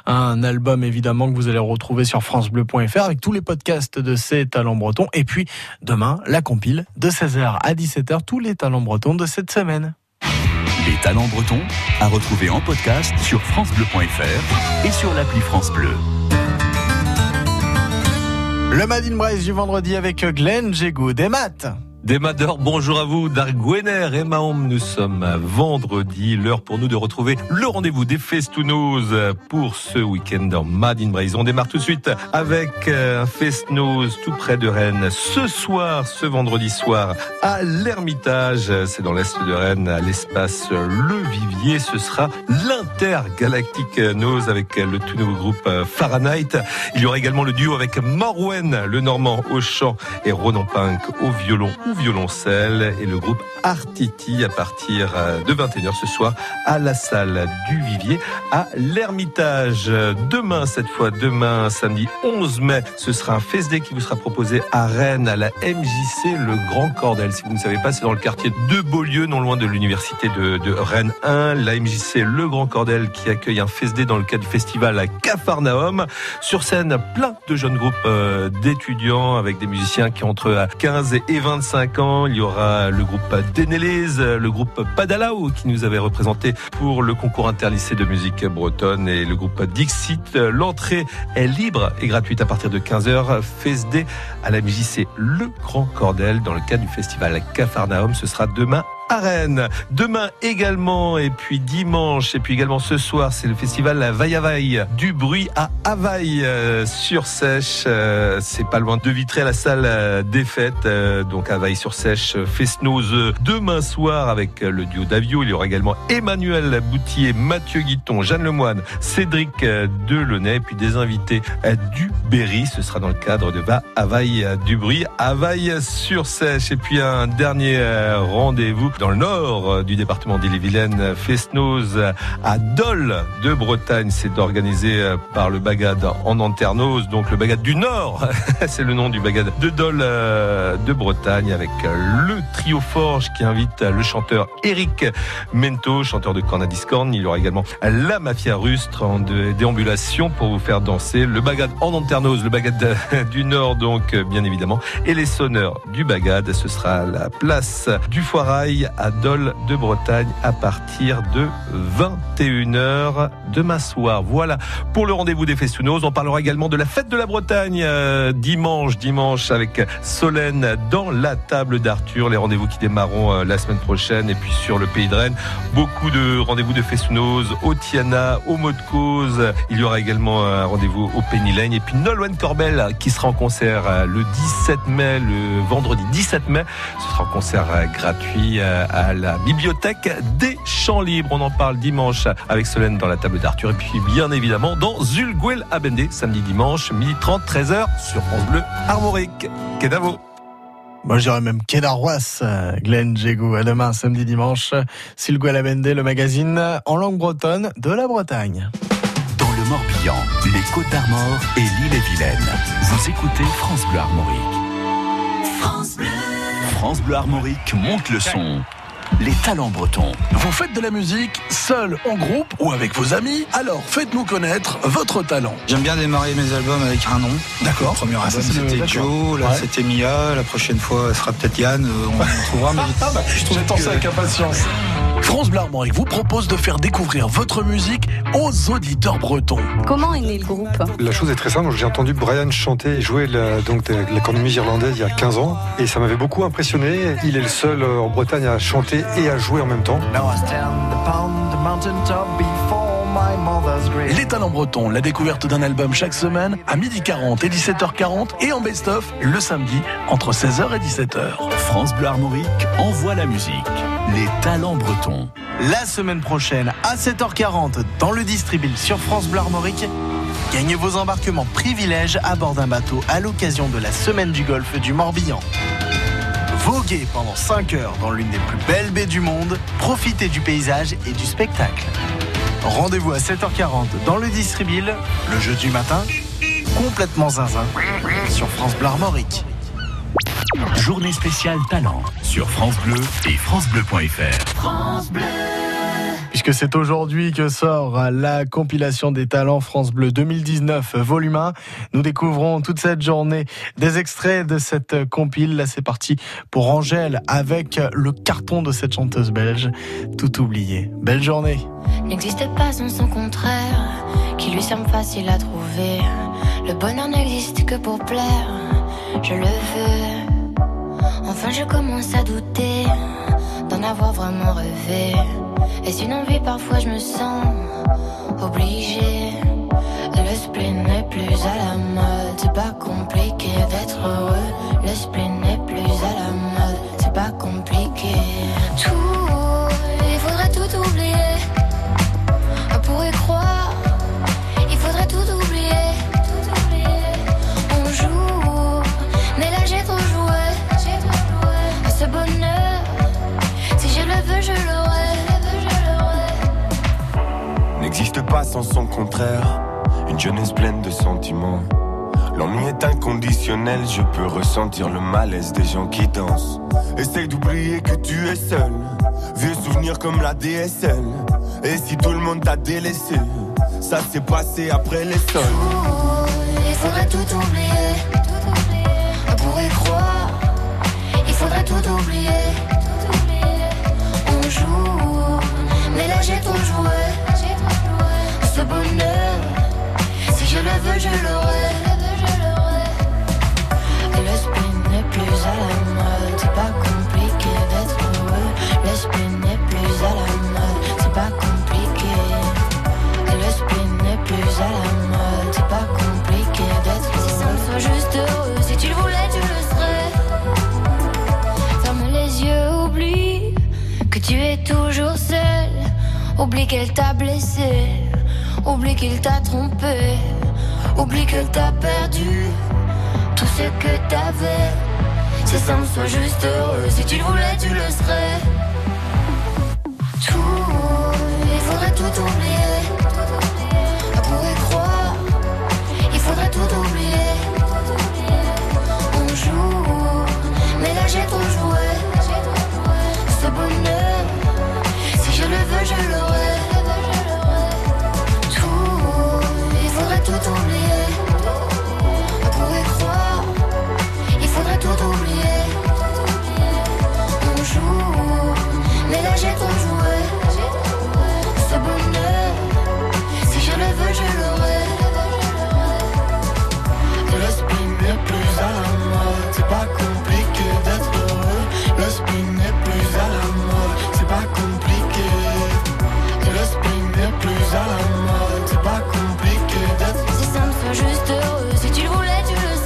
un album évidemment que vous allez retrouver sur francebleu point fr avec tous les podcasts de ces talents bretons et puis demain la compile de seize heures à dix-sept heures, tous les talents bretons de cette semaine. Les talents bretons à retrouver en podcast sur francebleu point fr et sur l'appli France Bleu. Le Made in Brest du vendredi avec Glenn Jégoud et Matt. Des Madeurs, bonjour à vous, Dargwener et Mahom, nous sommes à vendredi, l'heure pour nous de retrouver le rendez-vous des Festounous pour ce week-end en Mad in Braise. On démarre tout de suite avec un Festounous tout près de Rennes, ce soir, ce vendredi soir, à l'Ermitage, c'est dans l'est de Rennes, à l'espace Le Vivier, ce sera l'Intergalactique Nose avec le tout nouveau groupe Fahrenheit. Il y aura également le duo avec Morwen, le Normand au chant et Ronan Pink au violon. Violoncelle et le groupe Artiti à partir de vingt et une heures ce soir à la salle du Vivier à l'Ermitage. Demain, cette fois, demain, samedi onze mai, ce sera un fest-day qui vous sera proposé à Rennes, à la M J C Le Grand Cordel. Si vous ne savez pas, c'est dans le quartier de Beaulieu, non loin de l'université de, de Rennes un. La M J C Le Grand Cordel qui accueille un fest-day dans le cadre du festival à Capharnaüm. Sur scène, plein de jeunes groupes d'étudiants avec des musiciens qui ont entre quinze et vingt-cinq ans. Il y aura le groupe Deneliz, le groupe Padalao qui nous avait représenté pour le concours interlycée de musique bretonne et le groupe Dixit. L'entrée est libre et gratuite à partir de quinze heures. Fest-day à la M J C Le Grand Cordel dans le cadre du festival Capharnaüm. Ce sera demain à Rennes. Demain également, et puis dimanche, et puis également ce soir, c'est le festival Vaille-du-Bruit à Availles-sur-Seiche. Euh, c'est pas loin de Vitré, à la salle des fêtes. Euh, donc Availles-sur-Seiche, Fesnose demain soir avec le duo d'Avio. Il y aura également Emmanuel Boutier, Mathieu Guiton, Jeanne Lemoine, Cédric Delaunay, et puis des invités du Berry. Ce sera dans le cadre de Availles-du-Bruit, Availles-sur-Seiche. Et puis un dernier rendez-vous dans le nord du département d'Ille-et-Vilaine, Fesnose à Dol de Bretagne. C'est organisé par le Bagad en anternos, donc le Bagad du Nord. C'est le nom du Bagad de Dol de Bretagne avec le trio Forge qui invite le chanteur Eric Mento, chanteur de Cornadiscorn. Il y aura également la Mafia rustre en déambulation pour vous faire danser. Le Bagad en anternos, le Bagad du Nord donc bien évidemment. Et les sonneurs du Bagad, ce sera à la place du Foirail à Dol de Bretagne à partir de vingt et une heures demain soir. Voilà pour le rendez-vous des Festounos. On parlera également de la fête de la Bretagne euh, dimanche, dimanche avec Solène dans la table d'Arthur. Les rendez-vous qui démarreront euh, la semaine prochaine, et puis sur le Pays de Rennes, beaucoup de rendez-vous de Festounos au Tiana, au Mot de Cause. Il y aura également un rendez-vous au Pénilègne, et puis Nolwenn Corbel qui sera en concert euh, le dix-sept mai, le vendredi dix-sept mai. Ce sera en concert euh, gratuit euh, à la bibliothèque des Champs Libres. On en parle dimanche avec Solène dans la table d'Arthur, et puis bien évidemment dans Zulguel Abendé, samedi dimanche, midi trente, treize heures sur France Bleu Armorique. Kedavo. Moi, je dirais même Kedarouas, Glenn Jégou. À demain, samedi, dimanche, Zulguel Abendé, le magazine en langue bretonne de la Bretagne. Dans le Morbihan, les Côtes-d'Armor et l'Ille-et-Vilaine, vous écoutez France Bleu Armorique. France Bleu. France Bleu Armorique monte le son. Les talents bretons. Vous faites de la musique, seul, en groupe ou avec vos amis? Alors faites-nous connaître votre talent. J'aime bien démarrer mes albums avec un nom. D'accord. Premier album, ah, c'était d'accord. Joe, là ouais. C'était Mia, la prochaine fois elle sera peut-être Yann, on en trouvera. Mais... ah, bah, je j'attends que... ça avec impatience. France Bleu Armorique vous propose de faire découvrir votre musique aux auditeurs bretons. Comment est né le groupe? La chose est très simple, j'ai entendu Brian chanter et jouer la, donc, de, la cornemuse irlandaise il y a quinze ans et ça m'avait beaucoup impressionné. Il est le seul en Bretagne à chanter et à jouer en même temps. Les talents bretons, la découverte d'un album chaque semaine à midi quarante et dix-sept heures quarante et en best-of le samedi entre seize heures et dix-sept heures. France Bleu Armorique envoie la musique. Les talents bretons. La semaine prochaine à sept heures quarante dans le Distribuil sur France Bleu Armorique, gagnez vos embarquements privilèges à bord d'un bateau à l'occasion de la semaine du golfe du Morbihan. Voguez pendant cinq heures dans l'une des plus belles baies du monde, profitez du paysage et du spectacle. Rendez-vous à sept heures quarante dans le Distribuil, le jeudi matin, complètement zinzin, sur France Bleu Armorique. Journée spéciale talent sur France Bleu et francebleu point fr. France Bleu. Puisque c'est aujourd'hui que sort la compilation des talents France Bleu deux mille dix-neuf, volume un. Nous découvrons toute cette journée des extraits de cette compile. Là, c'est parti pour Angèle avec le carton de cette chanteuse belge, Tout oublié. Belle journée. N'existe pas sans son contraire, qui lui semble facile à trouver. Le bonheur n'existe que pour plaire, je le veux. Enfin, je commence à douter d'en avoir vraiment rêvé. Et sinon lui parfois je me sens obligée. Le spleen n'est plus à la mode, c'est pas compliqué d'être heureux. Le spleen n'est plus à la mode, c'est pas compliqué. Tout, il faudrait tout oublier. On pourrait croire, il faudrait tout oublier. On joue, mais là j'ai trop joué. À ce bonheur, pas sans son contraire. Une jeunesse pleine de sentiments. L'ennui est inconditionnel, je peux ressentir le malaise des gens qui dansent. Essaye d'oublier que tu es seul. Vieux souvenirs comme la D S L. Et si tout le monde t'a délaissé, ça s'est passé après les sols. Il faudrait tout oublier. On pourrait croire. Il faudrait tout oublier. On joue, mais là j'ai ton jouet. Ce bonheur, si je le veux, je l'aurai. Le spin n'est plus à la mode, c'est pas compliqué d'être heureux. Le spin n'est plus à la mode, c'est pas compliqué. Le spin n'est plus à la mode, c'est pas compliqué d'être heureux. Si ça me soit juste heureux, si tu le voulais, tu le serais. Ferme les yeux, oublie que tu es toujours seul. Oublie qu'elle t'a blessé, oublie qu'il t'a trompé, oublie qu'elle t'a perdu. Tout ce que t'avais, c'est simple, sois juste heureux. Si tu le voulais, tu le serais. Tout, il faudrait tout oublier. On pourrait croire, il faudrait tout oublier. On joue, mais là j'ai ton jouet. Ce bonheur, si je le veux, je l'aurai. Tout, il faudrait tout oublier. On pourrait croire. Tout oublié, on joue, mais là j'ai ton jouet. Ce bonheur, si je le veux, je l'aurai. Le spin n'est plus à la mode, c'est pas compliqué d'être heureux. Le spin n'est plus à la mode, c'est pas compliqué. Le spin n'est plus à la mode, c'est pas compliqué d'être heureux. Si ça me fait juste heureux, si tu le voulais, tu le serais.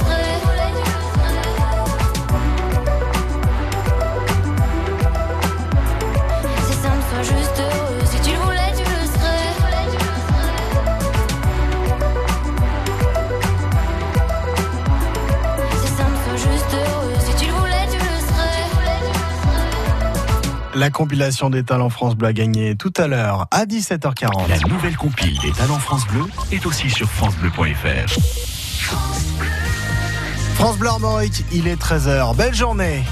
Juste heureux, si tu le voulais, tu le serais. C'est simple, juste heureux, si tu le voulais, tu le serais. La compilation des talents France Bleu a gagné tout à l'heure à dix-sept heures quarante. La nouvelle compile des talents France Bleu est aussi sur francebleu point fr. France Bleu Armorique, il est treize heures. Belle journée.